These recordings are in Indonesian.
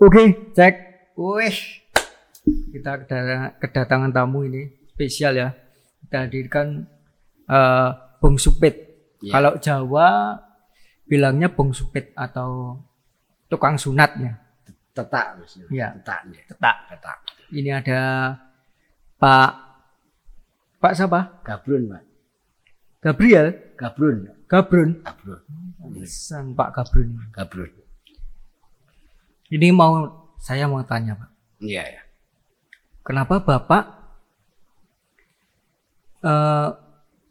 Oke, cek. Wih, kita kedatangan tamu ini spesial ya. Kita hadirkan Bong Supit. Yeah. Kalau Jawa bilangnya Bong Supit atau tukang sunatnya. Tetak maksudnya. Ya. Tetak. Ini ada Pak siapa? Gabrun, Pak. Gabriel? Gabrun. Sang Pak Gabrun. Ini saya mau tanya, Pak. Iya, ya. Kenapa Bapak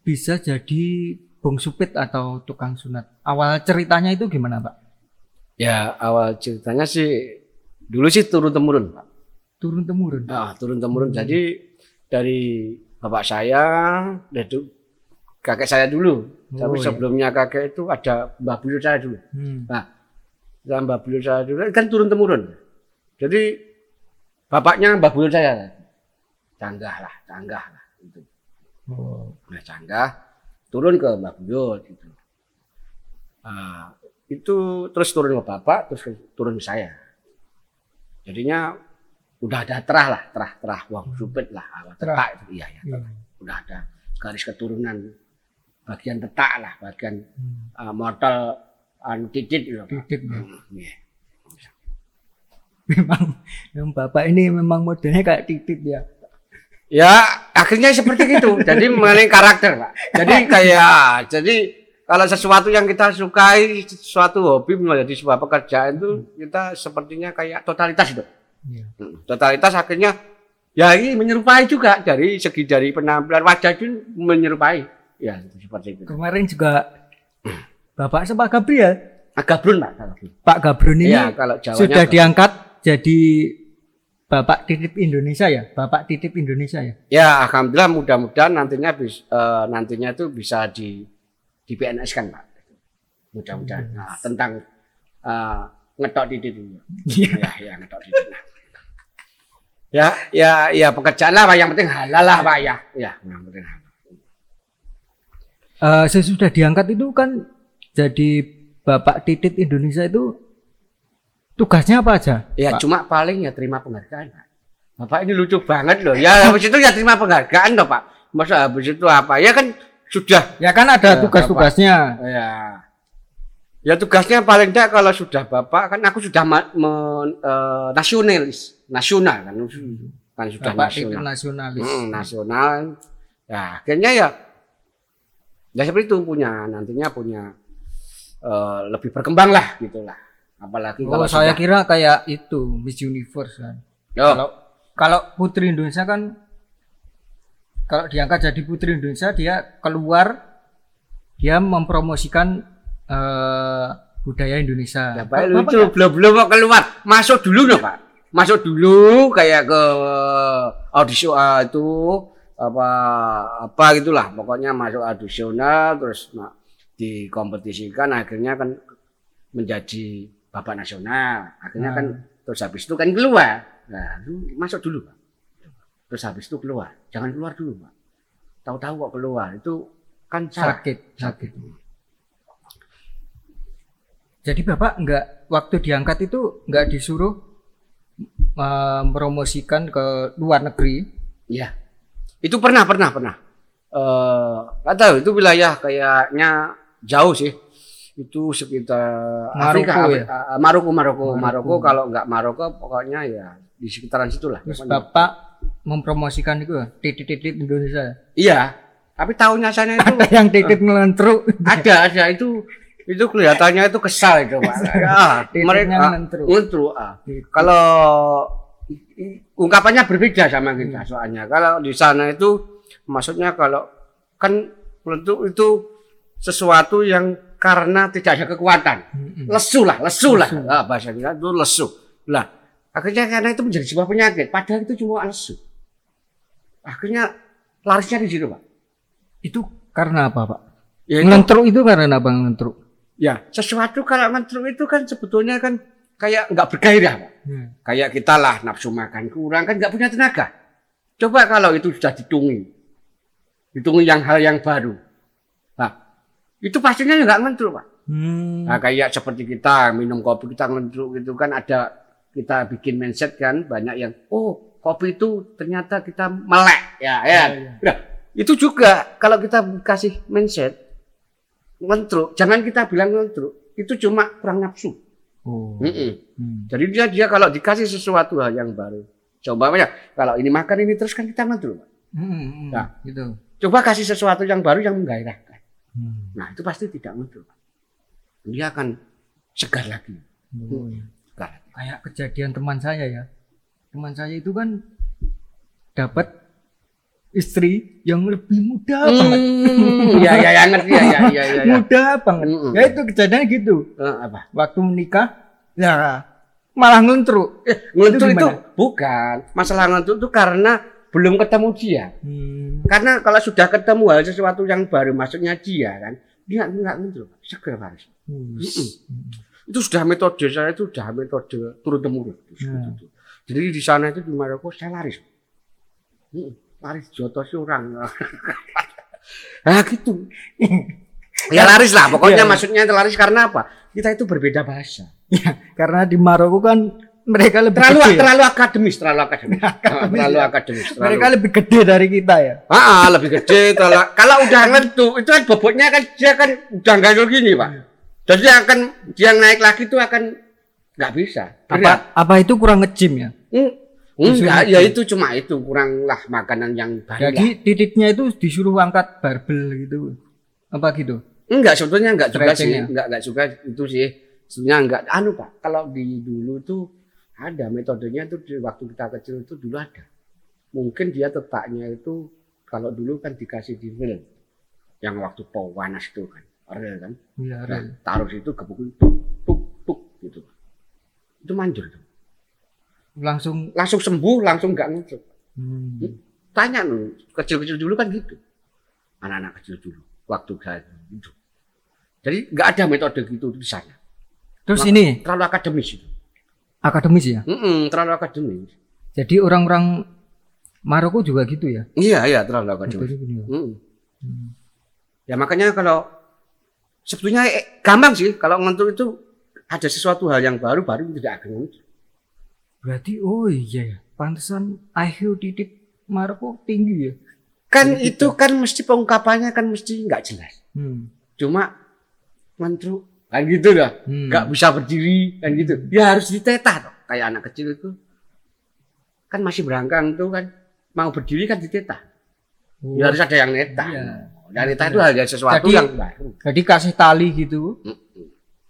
bisa jadi Bong Supit atau tukang sunat? Awal ceritanya itu gimana, Pak? Ya, awal ceritanya sih dulu sih turun-temurun, Pak. Turun-temurun. Nah, turun-temurun. Jadi dari bapak saya, dari kakek saya dulu. Tapi sebelumnya kakek itu ada mbah buyut saya dulu. Nah, mbah buyut saya dulu kan turun-temurun. Jadi bapaknya mbah buyut saya canggah lah gitu. Oh. Nah, canggah turun ke mbah buyut gitu. Itu terus turun ke bapak, terus turun ke saya. Jadinya udah ada terah Bong Supit lah, tetak itu iya. Udah ada garis keturunan bagian tetak lah, bagian mortal titik itu. Iya. Memang bapak ini memang modelnya kayak titik ya. Ya, akhirnya seperti itu. Jadi mengenai karakter, Pak. Jadi kalau sesuatu yang kita sukai, sesuatu hobi menjadi sebuah pekerjaan itu kita sepertinya kayak totalitas itu. Ya. Totalitas akhirnya ya ini menyerupai juga dari penampilan wajah itu menyerupai. Ya, seperti itu. Kemarin juga Bapak Pak Gabriel, Pak Gabrun ini ya, sudah diangkat jadi Bapak Titip Indonesia ya. Ya, alhamdulillah, mudah-mudahan nantinya itu bisa di PNS-kan, Pak. Mudah-mudahan. Nah, tentang ngetok titik ini. Ya, ngetok titik. Ya, pekerjaan lah, Pak. Yang penting halal lah, Pak, ya. Ya, yang penting halal. Sesudah diangkat itu kan jadi Bapak Titit Indonesia itu tugasnya apa aja? Ya, Pak? Cuma paling ya terima penghargaan. Pak. Bapak ini lucu banget loh. Ya, habis itu ya terima penghargaan loh, Pak. Masa habis itu apa? Ya kan sudah. Ya kan ada tugas-tugasnya. Ya tugasnya paling tidak kalau sudah Bapak, kan aku sudah nasional kan. Kan sudah Bapak nasionalis. Nasional. Ya, akhirnya ya seperti itu nantinya punya lebih berkembang lah gitulah, apalagi kalau saya kira kayak itu Miss Universe kan. Kalau Putri Indonesia kan, kalau diangkat jadi Putri Indonesia dia keluar, dia mempromosikan budaya Indonesia. Bapak lucu, belum mau keluar, masuk dulu loh, Pak, kayak ke audisi itu apa gitulah, pokoknya masuk audisional terus dikompetisikan, akhirnya kan menjadi bapak nasional, akhirnya kan terus habis itu kan keluar. Nah, masuk dulu, Pak, terus habis itu keluar. Jangan keluar dulu, Pak, tahu-tahu kok keluar itu kan sakit. Jadi Bapak enggak, waktu diangkat itu enggak disuruh mempromosikan ke luar negeri? Iya, itu pernah. Nggak tahu itu wilayah kayaknya jauh sih, itu sekitar Afrika. Maroko. Kalau nggak Maroko pokoknya ya di sekitaran situlah. Terus pokoknya. Bapak mempromosikan itu titik-titik Indonesia. Iya, tapi tahunya sana itu ada yang titik ngelentruk. Ada itu kelihatannya itu kesal itu, Pak. Mereka ngelentruk. Kalau ungkapannya berbeda sama kita soalnya. Kalau di sana itu maksudnya kalau kan lentuk itu sesuatu yang karena tidak ada kekuatan, lesu lah. Bahasa kita itu lesu lah, akhirnya karena itu menjadi sebuah penyakit, padahal itu cuma lesu. Akhirnya larisnya di situ, Pak. Itu karena apa, Pak? Ya, ngelentruk itu karena apa ngelentruk? Ya, sesuatu kalau ngelentruk itu kan sebetulnya kan kayak nggak bergairah, Pak. Kayak kita lah, nafsu makan kurang, kan nggak punya tenaga. Coba kalau itu sudah ditunggu yang hal yang baru, nah itu pastinya nggak ngentruk, Pak. Nah, kayak seperti kita minum kopi kita ngentruk gitu kan, ada kita bikin mindset kan, banyak yang oh kopi itu ternyata kita melek ya, ya. Ya. Nah, itu juga kalau kita kasih mindset ngentruk, jangan kita bilang ngentruk, itu cuma kurang nafsu. Oh. Jadi dia kalau dikasih sesuatu hal yang baru, coba aja kalau ini makan ini terus kan kita ngentruk. Nah, gitu. Coba kasih sesuatu yang baru yang menggairahkan. Nah, itu pasti tidak ngentruk. Dia akan segar lagi. Segar lagi. Kayak kejadian teman saya ya. Teman saya itu kan dapat istri yang lebih muda banget. Ya ngerti ya. Muda banget. Ya itu kejadiannya gitu. Apa? Waktu menikah, ya malah nguntruk. Nguntruk itu bukan masalah nguntruk itu karena belum ketemu dia. Karena kalau sudah ketemu hal sesuatu yang baru, maksudnya dia kan, dia nggak nguntruk, segera baris. Itu sudah metode saya, itu sudah metode turun temurun. Jadi di sana itu di Maroko saya laris. Laris jotos orang. Nah gitu. Ya laris lah. Pokoknya maksudnya laris karena apa? Kita itu berbeda bahasa. Ya, karena di Maroko kan mereka lebih terlalu akademis. Mereka lebih gede dari kita ya. Lebih gede. Kalau udah ngetuk itu kan bobotnya kan dia kan udah gagal gini Pak. Jadi akan dia naik lagi itu akan nggak bisa. Apa itu kurang nge-gym ya? Enggak, ya itu cuma itu kuranglah makanan yang banyak. Jadi titiknya itu disuruh angkat barbel gitu. Apa gitu? Enggak, sebetulnya enggak juga sih. Enggak juga itu sih. Sebetulnya enggak Pak. Kalau di dulu tuh ada metodenya tuh di waktu kita kecil itu dulu ada. Mungkin dia tetaknya itu kalau dulu kan dikasih di rel. Yang waktu panas tuh kan. Rel kan? Iya, rel. Nah, taruh situ gebuk puk gitu. Itu manjur tuh. Langsung sembuh, langsung nggak ngantuk. Tanya lu kecil-kecil dulu kan gitu, anak-anak kecil dulu waktu hidup. Jadi nggak ada metode gitu di sana. Terus ini terlalu akademis itu. Akademis ya? Terlalu akademis. Jadi orang-orang Maroko juga gitu ya? Iya terlalu akademis. Ya makanya kalau sebetulnya gampang sih kalau ngantuk itu ada sesuatu hal yang baru tidak akan ngantuk. Berarti iya pantesan IQ titik Maroko tinggi ya. Kan jadi itu kan mesti pengungkapannya kan mesti enggak jelas. Cuma mantruk kan gitu dah. Enggak bisa berdiri kan gitu. Dia harus ditetah toh. Kayak anak kecil itu kan masih berangkang tuh kan mau berdiri kan ditetah. Ya harus ada yang netah. Iya. Dan netah itu ada sesuatu jadi, yang baru. Jadi kasih tali gitu.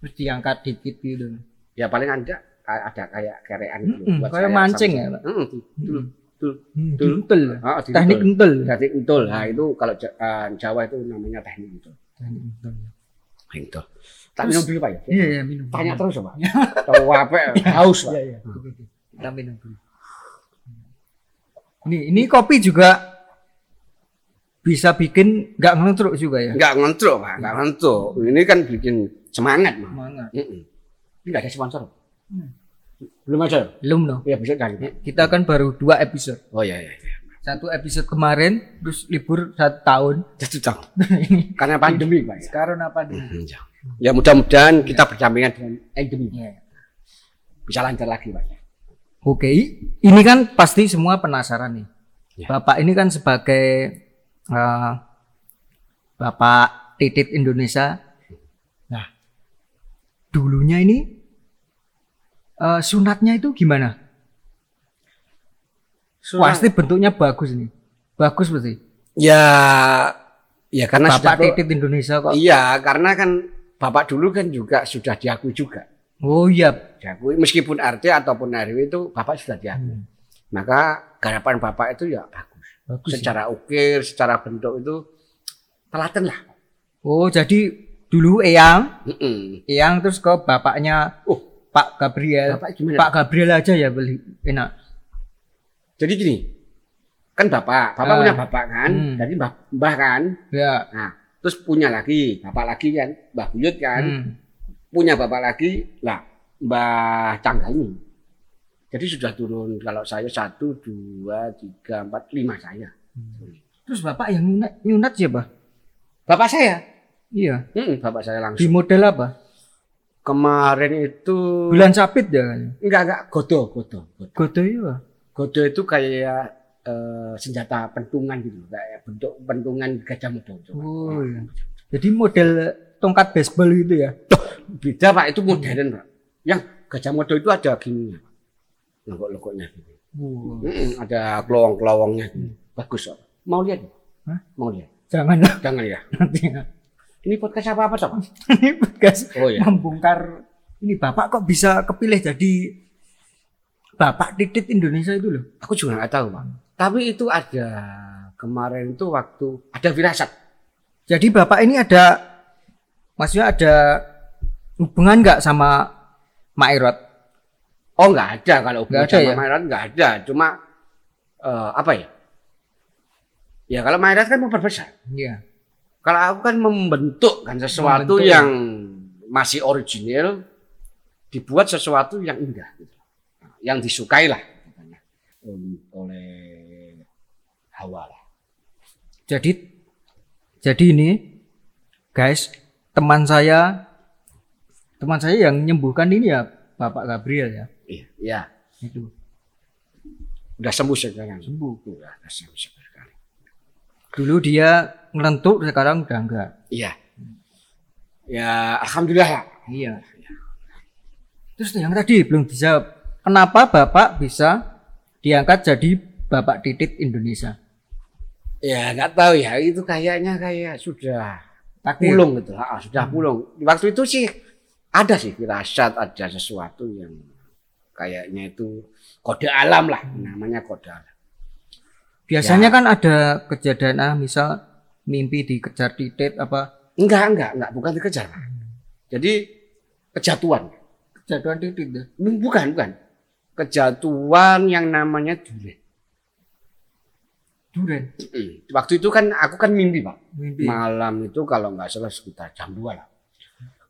Terus diangkat dikit gitu. Ya paling ada kayak kerean gitu. Kayak mancing ya. Teknik entul. Teknik entul. Nah, itu kalau Jawa itu namanya teknik entul. Tak minum dulu Pak ya? Iya, minum. Tanya terus Pak. Tahu apa? Haus Pak. Iya. Kita minum dulu. Ini kopi juga bisa bikin enggak ngantuk juga ya? Enggak ngantuk Pak, enggak ngantuk. Ini kan bikin semangat Pak. Semangat. Ini enggak ada sponsor. Belum ada? Belum no. Ya besok kan. Kita kan baru 2 episode. Oh iya. 1 episode kemarin terus libur 1 tahun. 1 tahun. Karena pandemi Pak. Sekarang apa nih? Ya mudah-mudahan kita berdampingan dengan endemi. Ya. Bisa lancar lagi Pak. Oke. Ini kan pasti semua penasaran nih. Ya. Bapak ini kan sebagai Bapak Titit Indonesia. Nah. Dulunya ini sunatnya itu gimana? Pasti bentuknya bagus nih. Bagus pasti. Ya karena Bapak Titit Indonesia kok. Iya, karena kan Bapak dulu kan juga sudah diakui juga. Oh iya, diakui meskipun RT ataupun RW itu Bapak sudah diakui. Maka garapan Bapak itu ya bagus. Secara ukir, secara bentuk itu telaten lah. Oh, jadi dulu Eyang terus ke bapaknya. Pak Gabriel. Pak Gabriel aja ya beli enak. Jadi gini. Kan Bapak punya Bapak kan, jadi Mbah kan. Ya. Nah, terus punya lagi, Bapak lagi kan, Mbah Buyut kan. Punya Bapak lagi, lah Mbah Cangga ini. Jadi sudah turun kalau saya 1 2 3 4 5 saya. Terus Bapak yang nyunat siapa? Bapak saya. Iya. Bapak saya langsung. Di model apa? Kemarin itu bulan sapit ya kan? Enggak, godo. Godo iya. Godo itu kayak senjata pentungan gitu, kayak bentuk pentungan Gajah Mada. Oh iya. Jadi model tongkat baseball gitu ya? Beda Pak, itu modern Pak. Yang Gajah Mada itu ada gini, lekuk-lekuknya gitu. Wow. Ada kelowong-kelowongnya. Bagus Pak. Mau lihat? Hah? Mau lihat? Jangan ya. Nanti ya. Ini podcast apa-apa, Sob? Ini podcast membongkar. Ini Bapak kok bisa kepilih jadi Bapak Titit Indonesia itu loh? Aku juga nggak tahu, Pak. Tapi itu ada kemarin itu waktu ada firasat. Jadi Bapak ini ada, maksudnya ada hubungan nggak sama Mairot? Oh nggak ada, kalau hubungan sama ya? Mairot nggak ada. Cuma apa ya? Ya kalau Mairot kan memperbesar. Iya. Kalau aku kan membentuk kan sesuatu yang masih original, dibuat sesuatu yang indah, gitu. Yang disukai lah oleh hawa lah. Jadi ini guys, teman saya yang menyembuhkan ini ya Bapak Gabriel ya. Iya. Itu. Udah sembuh sekarang. Sembuh tuh ya, sembuh sekali. Dulu dia ngelentuk, sekarang udah enggak. Iya. Ya, alhamdulillah. Iya. Terus yang tadi belum bisa, kenapa Bapak bisa diangkat jadi Bapak Titit Indonesia? Ya, enggak tahu ya. Itu kayaknya sudah pulung gitu. Sudah pulung. Waktu itu sih ada sih firasat, ada sesuatu yang kayaknya itu kode alam lah, namanya kode alam. Biasanya ya. Kan ada kejadian misal mimpi dikejar titik apa? Enggak, bukan dikejar. Jadi kejatuhan titik deh. Bukan. Kejatuhan yang namanya duren. Waktu itu kan aku kan mimpi, Pak. Mimpi. Malam itu kalau enggak salah sekitar jam 2 lah.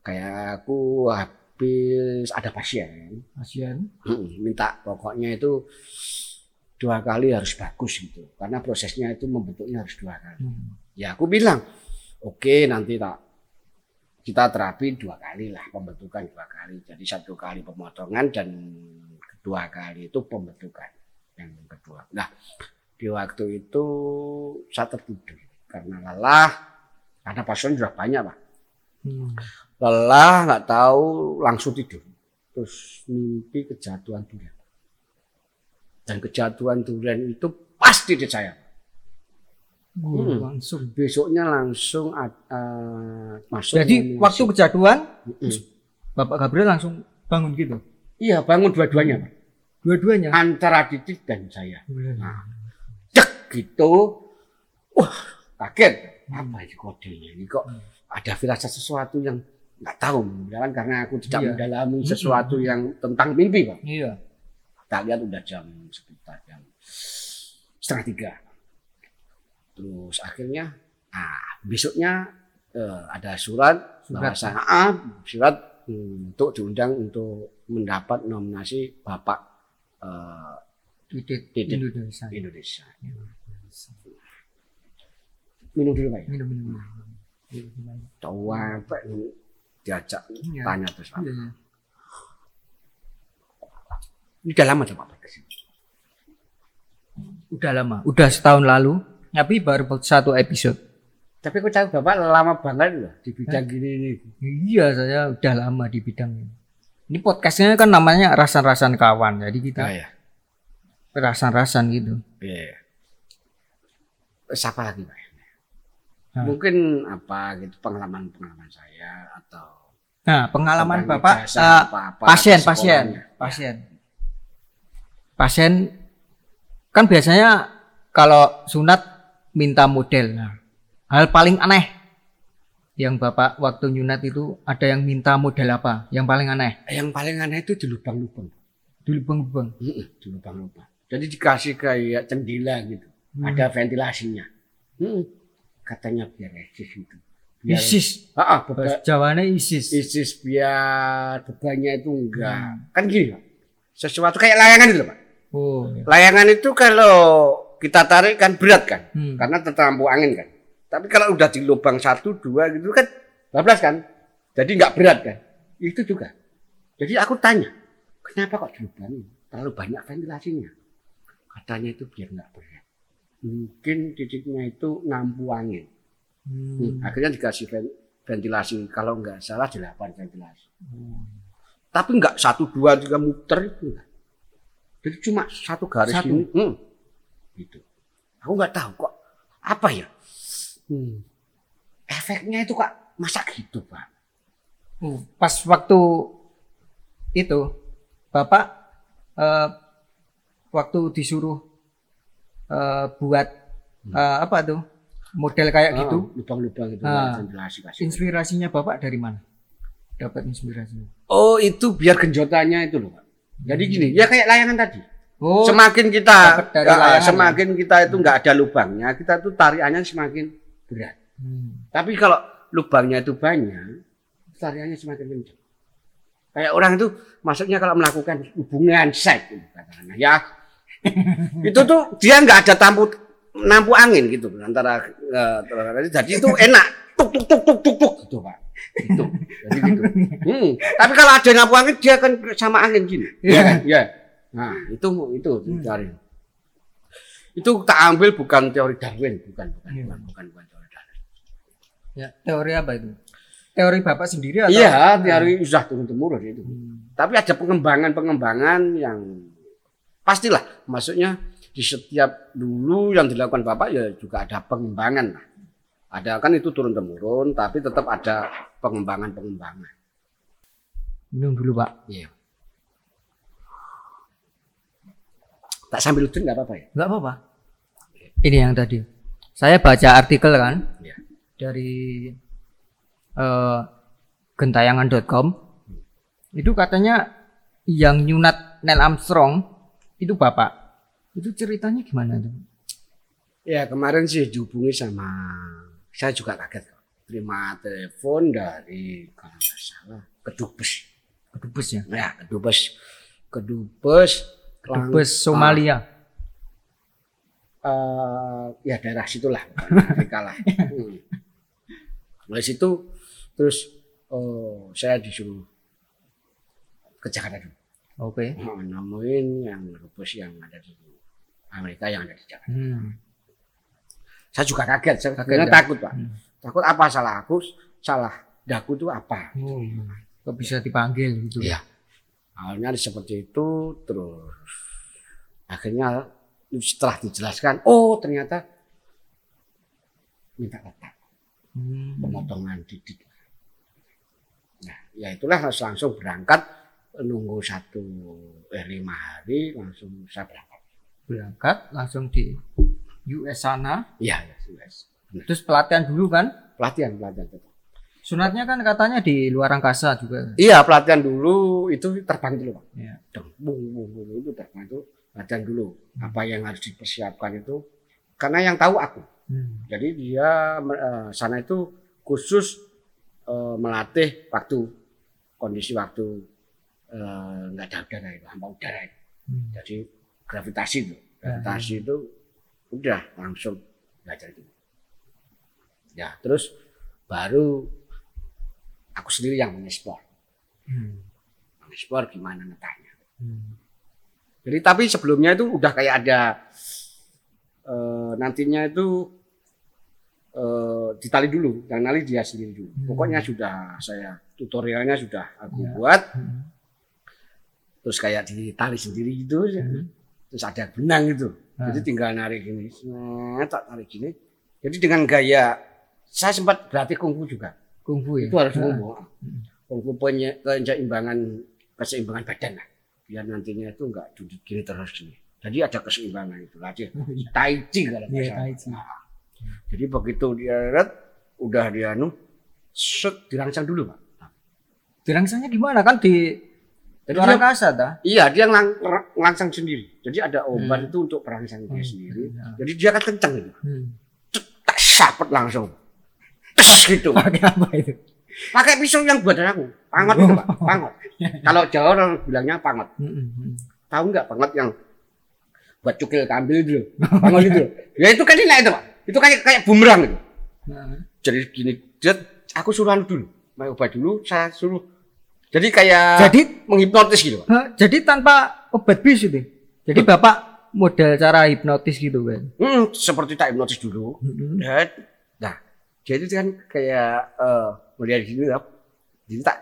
Kayak aku habis ada pasien. Minta pokoknya itu 2 kali harus bagus gitu, karena prosesnya itu membentuknya harus 2 kali. Ya aku bilang, oke, nanti kita terapi 2 kali lah, pembentukan 2 kali. Jadi 1 kali pemotongan dan 2 kali itu pembentukan yang kedua. Nah di waktu itu saya tertidur karena lelah, karena pasien sudah banyak Pak. Lelah, nggak tahu, langsung tidur. Terus mimpi kejatuhan durian. Dan kejatuhan durian itu pasti di saya. Langsung besoknya langsung masuk. Jadi waktu kejatuhan Bapak Gabriel langsung bangun gitu. Iya, bangun dua-duanya, Pak. Dua-duanya. Antara titik dan saya. Nah, cek gitu. Wah, kaget. Apa ini kodenya? Ini kok ada firasat sesuatu yang nggak tahu. Karena aku tidak mendalami sesuatu yang tentang mimpi, Pak. Iya. Kita lihat udah jam sekitar jam 2:30. Terus akhirnya besoknya ada surat surat untuk diundang untuk mendapat nominasi Bapak Titit Indonesia. Minum dulu Pak ya? Minum. Coba Pak diajak tanya terus apa? Iya. Ini udah lama coba podcast ini. Udah lama, udah setahun lalu, tapi baru 1 episode. Tapi aku tahu Bapak lama banget loh di bidang gini. Iya, saya udah lama di bidang ini. Ini podcastnya kan namanya rasan-rasan kawan, jadi kita rasan-rasan gitu. Iya. Siapa lagi Pak? Mungkin apa gitu pengalaman saya atau. Nah pengalaman Bapak pasien. Pasien kan biasanya kalau sunat minta model. Nah, hal paling aneh yang Bapak waktu nyunat itu ada yang minta model apa? Yang paling aneh? Yang paling aneh itu di lubang-lubang. Jadi dikasih kayak jendela gitu. Ada ventilasinya. Katanya biar ISIS itu. ISIS? Jawabannya ISIS. ISIS biar bebannya itu enggak. Kan gini Pak. Sesuatu kayak layangan itu Pak. Layangan itu kalau kita tarik kan berat kan, karena tertampung angin kan. Tapi kalau udah di lubang 1, 2 gitu kan, bablas kan. Jadi nggak berat kan. Itu juga. Jadi aku tanya, kenapa kok jilbabnya terlalu banyak ventilasinya? Katanya itu biar nggak berat. Mungkin titiknya itu ngampu angin. Akhirnya dikasih ventilasi. Kalau nggak salah 8 ventilasi. Tapi nggak 1, 2, 3 muter itu. Jadi cuma satu garis ini. Gitu. Aku nggak tahu kok apa ya. Efeknya itu kak masak gitu pak. Pas waktu itu bapak waktu disuruh buat apa tuh model kayak gitu lubang-lubang itu inspirasinya bapak dari mana? Dapat inspirasinya? Oh itu biar genjotannya itu loh pak. Jadi gini ya kayak layangan tadi. Oh, semakin kita semakin kita itu nggak ada lubangnya, kita tuh tariannya semakin berat. Tapi kalau lubangnya itu banyak, tariannya semakin kencang. Kayak orang itu maksudnya kalau melakukan hubungan seks gitu, katakanlah ya. Itu tuh dia nggak ada nampu angin gitu antara jadi itu enak tuk gitu Pak. Gitu. Jadi gitu. Tapi kalau ada nampu angin dia kan sama angin gini. Ya. Yeah. Nah, itu cari. Itu tak ambil bukan teori Darwin, bukan teori Darwin. Ya, teori apa itu? Teori Bapak sendiri atau? Iya, teori sudah turun-temurun itu. Tapi ada pengembangan-pengembangan yang pastilah, maksudnya di setiap dulu yang dilakukan Bapak ya juga ada pengembangan lah. Ada kan itu turun-temurun, tapi tetap ada pengembangan-pengembangan. Minum dulu, Pak. Iya. Tak sambil udin nggak apa-apa ya? Nggak apa-apa. Ini yang tadi. Saya baca artikel kan ya. Dari Gentayangan.com. Itu katanya yang nyunat Neil Armstrong itu bapak. Itu ceritanya gimana tuh? Ya kemarin sih dihubungi sama. Saya juga kaget. Terima telepon dari kalau nggak salah Kedubes. Kedubes ya? Ya Kedubes. Kedubes Somalia. Ya daerah situlah Afrika lah. Dari situ terus saya disuruh ke Jakarta dulu. Oke. Nemuin yang Kedubes yang ada di Amerika yang ada di Jakarta. Saya juga kaget, saya karena takut Pak. Takut apa salah aku, salah daku itu apa? Kok bisa dipanggil gitu? Iya. Awalnya seperti itu, terus akhirnya setelah dijelaskan, oh ternyata minta letak, pemotongan titik. Nah, ya itulah langsung berangkat, nunggu 5 hari, langsung saya berangkat. Berangkat, langsung di US sana? Iya, US. Benar. Terus pelatihan dulu kan? Pelatihan. Sunatnya kan katanya di luar angkasa juga. Iya, pelatihan dulu itu terbang dulu, Pak. Iya. Itu terbang itu pelatihan dulu. Apa yang harus dipersiapkan itu karena yang tahu aku. Jadi dia sana itu khusus melatih waktu kondisi waktu enggak ada udara itu, hampa udara itu. Jadi gravitasi itu udah langsung belajar itu. Ya, terus baru aku sendiri yang mengeksplor. Mengeksplor gimana ngetahnya. Jadi tapi sebelumnya itu udah kayak ada nantinya itu ditali dulu, yang nali dia sendiri dulu. Pokoknya sudah saya tutorialnya sudah aku buat. Terus kayak ditali sendiri gitu. Terus ada benang itu. Jadi tinggal narik gini. Tarik gini. Jadi dengan gaya saya sempat berlatih kungfu juga. Kungfu ya. Itu harus kungfu. Kungfu punya keseimbangan badan lah. Biar nantinya itu enggak duduk gini terus gini. Jadi ada keseimbangan itu latihan. Tai chi kalau enggak salah. Nah, jadi begitu dia udah dia dirangsang dulu, Pak. Dirangsangnya gimana kan di luar angkasa dah? Iya, dia langsang sendiri. Jadi ada obat itu untuk perangsang dia sendiri. Ya. Jadi dia kan kencang gitu. Tak sapet langsung. Gitu. Pakai apa itu? Pakai pisau yang buatan aku. Pangot itu Pak, pangot. Kalau Jawa orang bilangnya pangot. Tahu nggak pangot yang buat cukil kambil dulu? Pangot itu. Ya itu kan ini itu Pak. Itu kayak bumerang itu. Jadi gini, aku suruh dulu. Main obat dulu, saya suruh Jadi kayak menghipnotis gitu. Jadi tanpa obat bis itu. Jadi Bapak modal cara hipnotis gitu kan. Seperti tak hipnotis dulu. Nah, jadi kan kayak melihat gitu ya. Jadi tak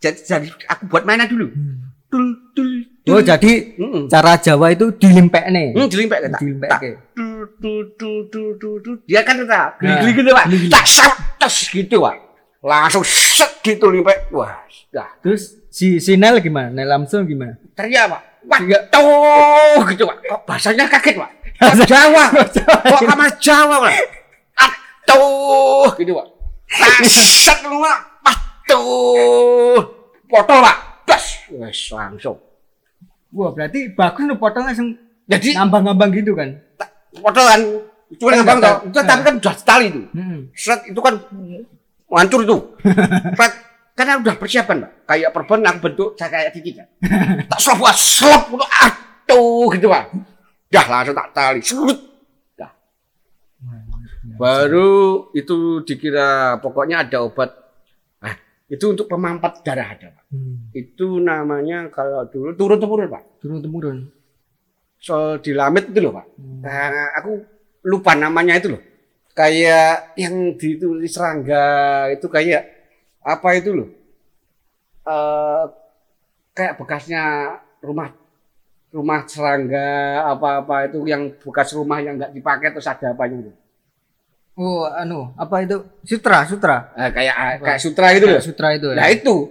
jadi aku buat mainan dulu. Oh, jadi cara Jawa itu dilimpekne. Dilimpekne tak. Dilimpekne. Dia kan tak geli-geli gitu, Pak. Tak setes gitu, Pak. Langsung set gitu limpek. Wah, dah. Terus si Nel gimana? Nel Armstrong gimana? Teriak, Pak. Wah, toh gitu, Pak. Kok bahasanya kaget, Pak. Bahasa Jawa. Kok sama Jawa, Pak. Toh gitu, Pak. Set lu, Pak. Toh. Potol, Pak. Bas. Wes langsung. Wah, berarti bagus lu potol langsung. Jadi ngambang-ngambang gitu kan. Potol kan cuma ngambang toh. Itu tapi kan udah setali itu. Set itu kan hancur itu. Karena udah persiapan, Pak. Kayak perban aku bentuk kayak titik. Tak selap, selap gitu. Aduh, gitu, Pak. Dah langsung tak tali. Dah. Baru itu dikira pokoknya ada obat. Nah, itu untuk pemampat darah ada, Pak. Itu namanya kalau dulu turun-temurun, Pak. Turun-temurun. Soal di Lamit itu loh, Pak. Nah, aku lupa namanya itu loh. Kayak yang ditulis serangga itu kayak apa itu loh, kayak bekasnya rumah serangga apa itu yang bekas rumah yang nggak dipakai terus ada apanya itu. Oh apa itu sutra nah, kayak sutra itu loh. Sutra itu ya. Nah itu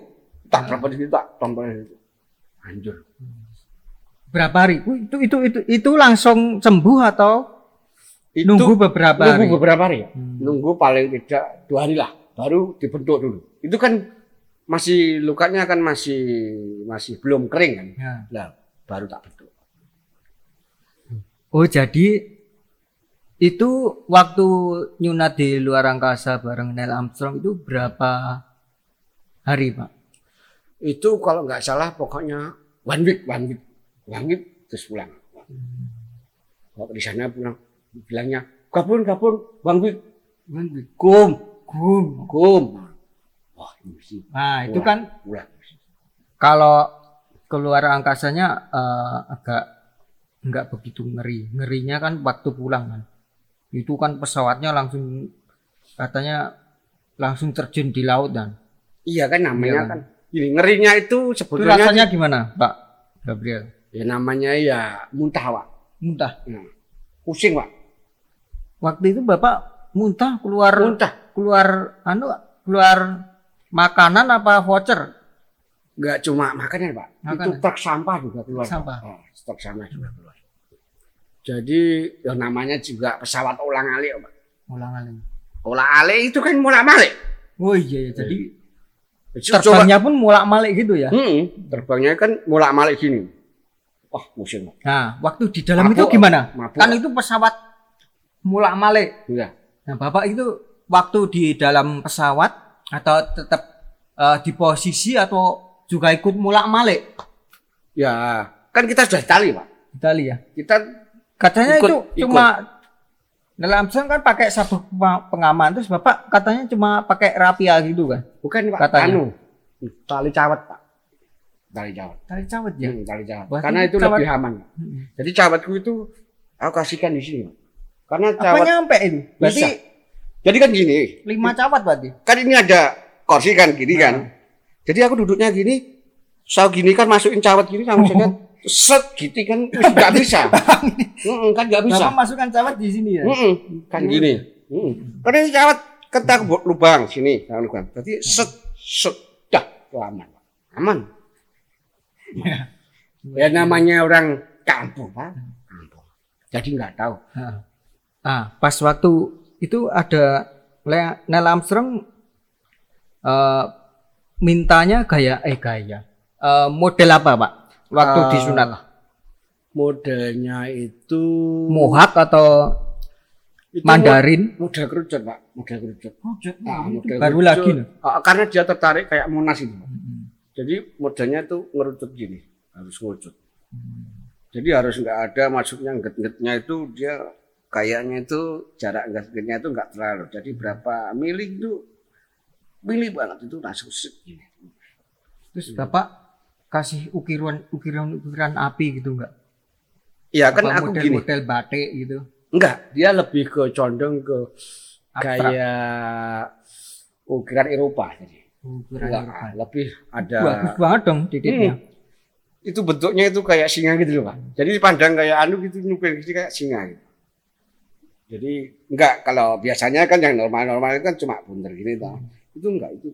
tak berapa di situ tak itu hancur berapa hari itu langsung sembuh atau itu, nunggu beberapa hari ya? Nunggu paling tidak 2 hari lah baru dibentuk dulu. Itu kan masih lukanya kan masih belum kering kan. Ya. Nah, baru tak bentuk. Oh, jadi itu waktu nyunat di luar angkasa bareng Neil Armstrong itu berapa hari, Pak? Itu kalau enggak salah pokoknya one week terus pulang. Kalau di sana pulang bilangnya Gabrun Bang Wik kum. Wah, ini itu kan pulang. Kalau keluar angkasanya agak enggak begitu ngerinya kan waktu pulang kan. Itu kan pesawatnya langsung katanya langsung terjun di laut kan. Iya kan namanya kan. Ini ngerinya itu sebetulnya itu rasanya gimana, Pak Gabriel? Ya namanya ya muntah, Pak. Muntah. Nah, pusing, Pak. Waktu itu Bapak muntah keluar makanan apa voucher? Enggak cuma makanan, Pak. Makanan. Itu truk sampah juga keluar. Truk sampah juga keluar. Jadi ya namanya juga pesawat ulang-alik, Pak. Ulang-alik itu kan bolak-balik. Oh iya ya, jadi terbangnya pun bolak-balik gitu ya. Terbangnya kan bolak-balik gini. Wah, pusing. Nah, waktu di dalam itu gimana? Mabuk. Kan itu pesawat mulak-malik. Iya. Nah, Bapak itu waktu di dalam pesawat atau tetap di posisi atau juga ikut mulak-malik? Ya, kan kita sudah tali, Pak. Tali ya. Kita katanya ikut. Cuma Neil Armstrong kan pakai sabuk pengaman, terus Bapak katanya cuma pakai rapial gitu kan? Bukan, Pak. Katanya. Tali cawat, Pak. Tali cawat ya. Tali cawat. Karena itu cawat lebih aman. Jadi cawatku itu aku kasihkan di sini, Pak. Karena cawat apa nyampe ini? Berarti bisa. Jadi kan gini. 5 cawat berarti. Kan ini ada kursi kan gini kan. Jadi aku duduknya gini. Saya gini kan masukin cawat gini sama saya set gitu kan enggak bisa. Kan enggak bisa. Bapak masukkan cawat di sini ya. Kan gini. Karena ini cawat ketak lubang sini, lubang. Berarti set dah aman. Ya. Ya namanya orang kampung, Pak. Kampung. Jadi enggak tahu. Ah, pas waktu itu ada Neil Armstrong mintanya gaya model apa, Pak? Waktu disunat modelnya itu mohak atau itu Mandarin? Model kerucut, Pak. Model kerucut. Baru lagi loh. Karena dia tertarik kayak Monas itu, Pak. Jadi modelnya itu ngerucut gini, harus ngerucut. Jadi harus enggak ada masuknya nget-ngetnya itu dia kayaknya itu jarak gasnya itu enggak terlalu. Jadi berapa mili itu? Mili banget itu langsung set gini. Terus Bapak kasih ukiran api gitu enggak? Iya kan aku model, gini. Model batik gitu. Enggak, dia lebih ke condong ke kayak ukiran Eropa jadi. Ukiran Eropa. Lebih ada. Bagus banget dong titiknya. Itu bentuknya itu kayak singa gitu loh, Pak. Jadi dipandang kayak anu gitu, nyupir gitu kayak singa gitu. Jadi enggak, kalau biasanya kan yang normal-normal itu kan cuma bunder gini toh. Itu enggak, itu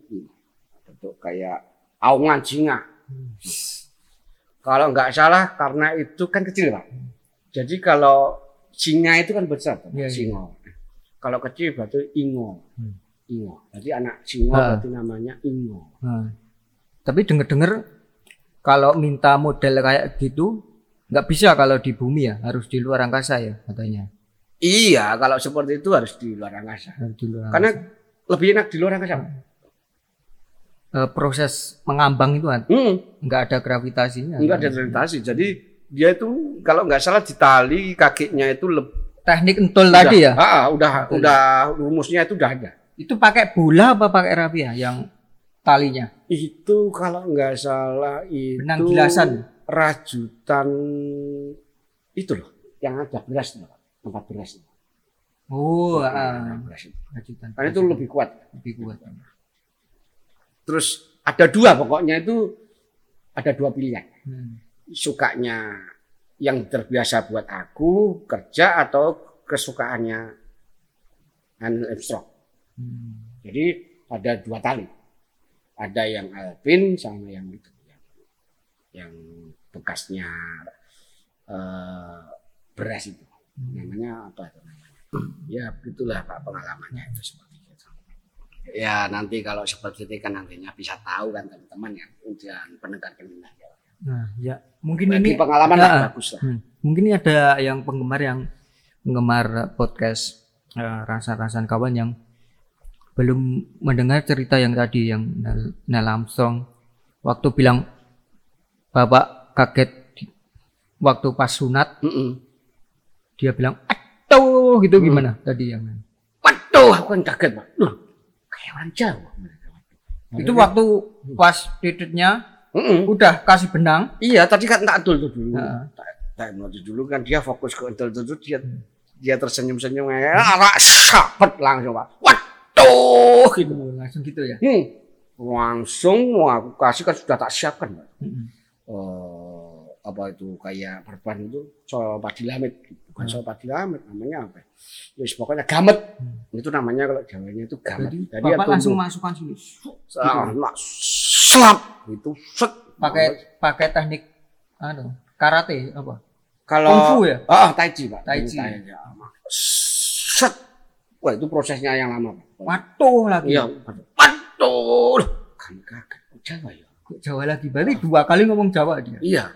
bentuk kayak aungan singa. Kalau enggak salah karena itu kan kecil, Pak. Jadi kalau singa itu kan besar, Pak. Ya, singa. Iya. Kalau kecil berarti ingo. Ingo. Jadi anak singa berarti namanya ingo. Tapi dengar-dengar kalau minta model kayak gitu nggak bisa kalau di bumi ya, harus di luar angkasa ya katanya. Iya, kalau seperti itu harus di luar angkasa. Di luar karena angkasa. Lebih enak di luar angkasa. Proses mengambang itu kan nggak ada gravitasinya. Nggak ada gravitasi. Jadi dia itu kalau nggak salah di tali kakinya itu teknik entol tadi ya. Udah rumusnya itu udah ada. Itu pakai bola apa pakai rapiah yang talinya? Itu kalau nggak salah itu benang gilasan, rajutan itu loh yang ada beras loh, tempat beras. Rajutan. Karena itu lebih kuat. Terus ada dua pokoknya itu ada dua pilihan. Sukanya yang terbiasa buat aku kerja atau kesukaannya Neil Armstrong. Jadi ada dua tali. Ada yang alpin sama yang itu, yang bekasnya beras itu, namanya apa itu namanya? Ya itulah Pak pengalamannya itu seperti itu. Ya nanti kalau seperti itu kan nantinya bisa tahu kan teman-teman ya, dan pendengar-pendengar. Nah ya mungkin bagi ini pengalaman bagus lah. Mungkin ada yang penggemar podcast rasan-rasan kawan yang belum mendengar cerita yang tadi yang Neil Armstrong waktu bilang Bapak kaget waktu pas sunat. Dia bilang atuh gitu gimana tadi yang atuh aku kan kaget Pak. Loh, kayak orang Jawa. Itu waktu pas titiknya udah kasih benang. Iya, tadi kan tak entul dulu. Kan dia fokus ke entul itu dia tersenyum-senyum kayak sabet langsung Pak. Gitu. Langsung gitu ya. Langsung aku kasih kan sudah tak siapkan. Apa itu kayak perban itu soal padilamit, bukan soal padilamit namanya apa? Ya pokoknya gamet. Itu namanya kalau Jawanya itu gamet. Jadi Bapak langsung masukkan sini. Slap gitu. Pakai teknik karate apa? Kalau kungfu ya? Taiji, Pak. Taiji. Wah, itu prosesnya yang lama, Pak. Patuh lagi. Iya, patuh. Kan kaget Jawa ya. Jawa lagi. Berarti dua kali ngomong Jawa dia. Iya.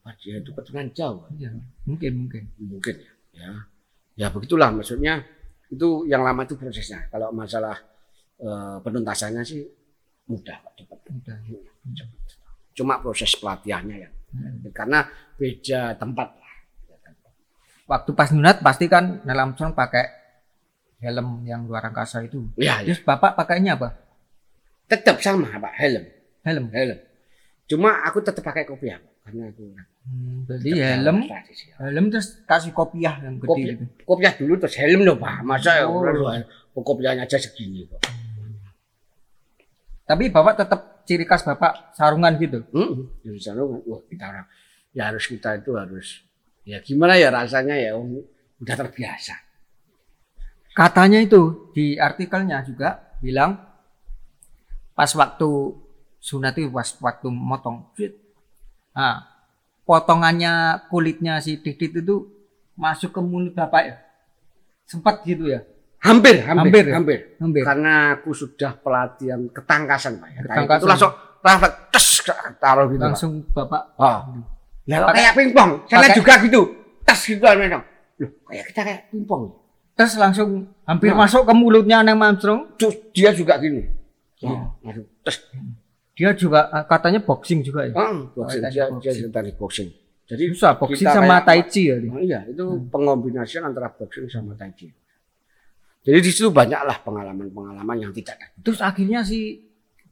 Apa dia itu keturunan Jawa? Iya. Mungkin ya. Ya begitulah maksudnya. Itu yang lama itu prosesnya. Kalau masalah penuntasannya sih mudah, Pak. Mudah. Cuma proses pelatihannya ya. Karena beda tempat lah. Waktu pas sunat pasti kan Neil Armstrong pakai helm yang luar angkasa itu. Ya. Terus Bapak pakainya apa? Tetap sama Pak, helm. Cuma aku tetap pakai kopiah karena aku. Jadi helm terus kasih kopiah yang gede gitu. Kopiah dulu terus helm loh Pak. Masa kopiahnya aja segini Pak. Tapi Bapak tetap ciri khas Bapak sarungan gitu. Sarungan. Kita harus ya gimana ya rasanya ya udah terbiasa. Katanya itu di artikelnya juga bilang pas waktu sunat itu pas waktu motong, potongannya kulitnya si Didit itu masuk ke mulut Bapak ya, sempat gitu ya? Hampir. Karena aku sudah pelatihan ketangkasan Pak ya. Ketangkasan. Itu langsung refleks taruh gitu. Langsung Bapak. Kayak pingpong. Saya juga gitu. Tas gitu memang. Loh, kayak kita kayak pingpong. Terus langsung hampir masuk ke mulutnya Neil Armstrong. Dia juga gini. Terus dia juga katanya boxing juga ya. Boxing. Dia tadi boxing. Jadi susah boxing sama taiji ya. Iya, itu pengombinasian antara boxing sama taiji. Jadi di situ banyaklah pengalaman-pengalaman yang tidak ada. Terus akhirnya si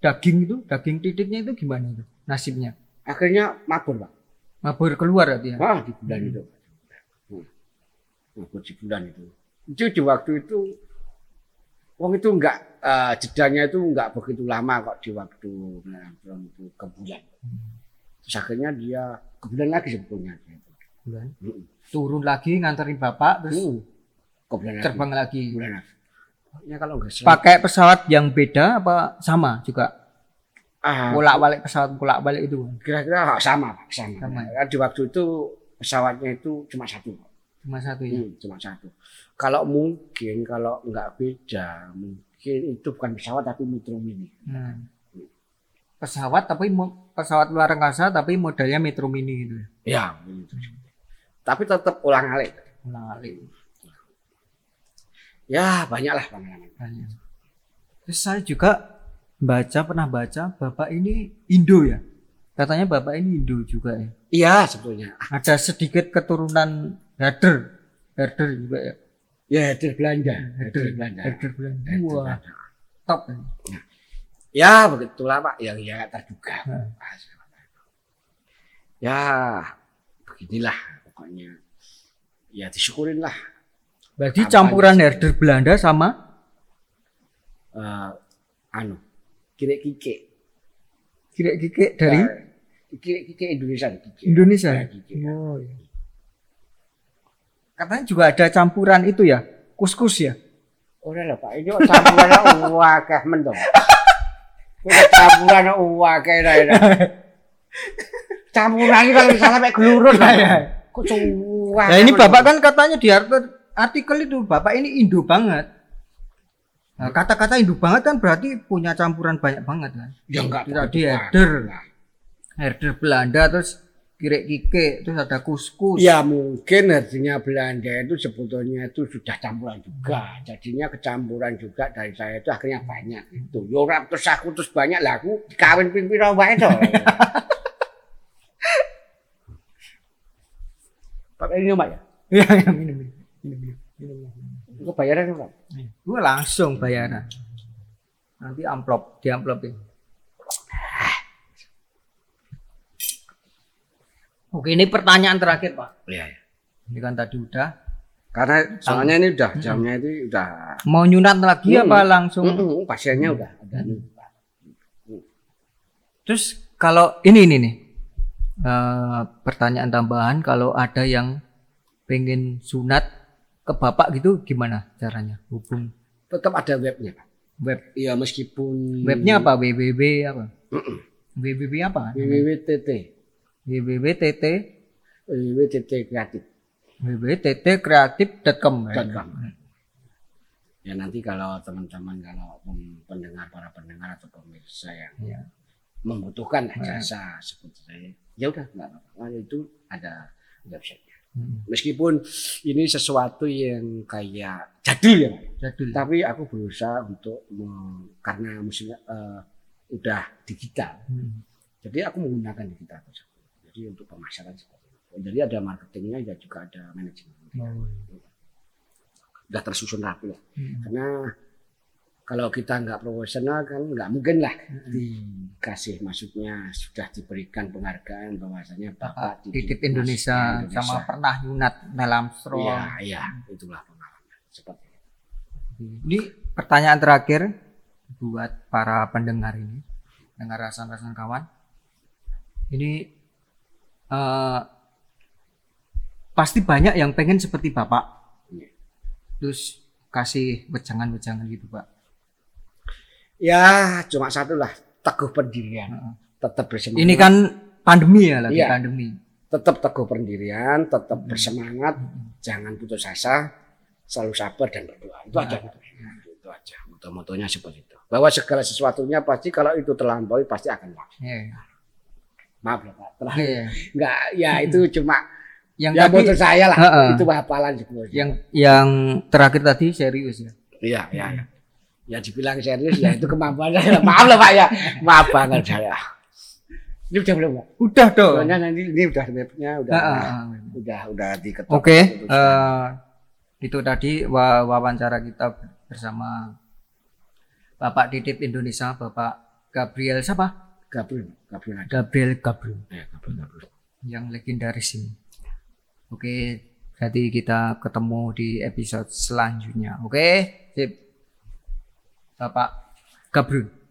daging itu, daging titiknya itu gimana itu nasibnya? Akhirnya mabur, Pak. Mabur keluar artinya? Wah, di bulan itu. Mabur di bulan itu. Itu di waktu itu, wong itu enggak, jedanya itu enggak begitu lama kok di waktu itu ke bulan. Terus akhirnya dia ke bulan lagi sebetulnya. Bulan? Turun lagi nganterin Bapak, terus ke bulan terbang lagi? Bulan lagi. Ya, kalau pakai pesawat yang beda apa sama juga? Bolak-balik pesawat bolak-balik itu? Kira-kira sama. Ya, di waktu itu pesawatnya itu cuma satu. Cuma satu ya? Cuma satu. Kalau mungkin kalau nggak beda mungkin itu bukan pesawat tapi metro mini. Pesawat tapi pesawat luar angkasa tapi modelnya metro mini gitu ya? Ya. Tapi tetap ulang-alik. Ya, banyaklah pengalaman. Banyak. Terus saya juga pernah baca Bapak ini Indo ya? Katanya Bapak ini Indo juga ya? Iya, sebetulnya. Ada sedikit keturunan herder juga ya? Ya, herder Belanda. Wah, top. Ya, begitulah Pak, yang gak terduga. Ya, beginilah pokoknya. Ya, disyukurin lah. Berarti campuran herder Belanda sama kirek-kikek dari kirek-kikek Indonesia. Oh, ya. Katanya juga ada campuran itu ya, kus-kus ya. Udahlah Pak, ini campuran wakah mendong. Campuran wakah daerah. Campuran ini kalau salah kayak gelurun lah ya. Kucuwah. Nah, ini Bapak kan katanya di artikel itu Bapak ini Indo banget. Nah, kata-kata Indo banget kan berarti punya campuran banyak banget kan? Ya enggak. Tadi herder Belanda, terus kirek-kikek, terus ada kus-kus. Ya mungkin herdernya Belanda itu sebetulnya itu sudah campuran juga. Jadinya kecampuran juga dari saya itu akhirnya banyak. Itu Yorap terus aku terus banyak lah aku kawin pira-pira wae to. Pak ini Mbak ya? Iya, ini. Kok bayaran Pak? Gue langsung bayaran. Nanti amplopin. Oke, ini pertanyaan terakhir Pak. Iya. Ini kan tadi udah. Karena soalnya ini udah jamnya itu udah. Mau nyunat lagi apa langsung? Pasiennya udah ada. Terus kalau ini nih. Pertanyaan tambahan kalau ada yang pengen sunat ke Bapak gitu gimana caranya? Hubung tetap ada webnya Pak. Web. Iya meskipun webnya apa? www apa? BBTT kreatif. BBTT kreatif.com. Ya nanti kalau teman-teman kalau pendengar para pendengar atau pemirsa yang membutuhkan jasa seperti saya, ya udah nggak apa-apa. Itu ada website. Meskipun ini sesuatu yang kayak jadul. Tapi aku berusaha untuk karena musim udah digital, jadi aku menggunakan digital. Jadi untuk pemasaran seperti itu. Jadi ada marketingnya, ya juga ada manajemen. Udah tersusun rapi lah. Karena kalau kita nggak profesional kan nggak mungkin lah dikasih, maksudnya sudah diberikan penghargaan bahwasanya Bapak titip Indonesia sama pernah nyunat Neil Armstrong. Iya, itulah pengalaman seperti itu. Ini pertanyaan terakhir buat para pendengar ini, pendengar rasan-rasan kawan. Ini pasti banyak yang pengen seperti Bapak. Terus kasih wejangan-wejangan gitu Pak. Ya, cuma satu lah, teguh pendirian. Tetap bersemangat. Ini kan pandemi ya, lagi pandemi. Tetap teguh pendirian, tetap bersemangat, jangan putus asa, selalu sabar dan berdoa. Itu aja. Itu aja. Moto-motonya seperti itu. Bahwa segala sesuatunya pasti kalau itu terlampaui pasti akan laku. Maaf ya Pak. Enggak, ya itu cuma yang moto saya lah. Itu hafalan sebenarnya. Yang terakhir tadi serius ya. Iya. Ya dibilang serius ya itu kemampuan saya. Maaf lah Pak ya. Maaf banget saya. Ini udah belum Pak? Udah dong. Soalnya ini udah webnya udah diketok. Oke. Itu tadi wawancara kita bersama Bapak Titip Indonesia, Bapak Gabriel siapa? Gabriel. Ya, Gabrun. Yang legendaris ini. Oke, berarti kita ketemu di episode selanjutnya. Oke, sip. Bapak Gabrun.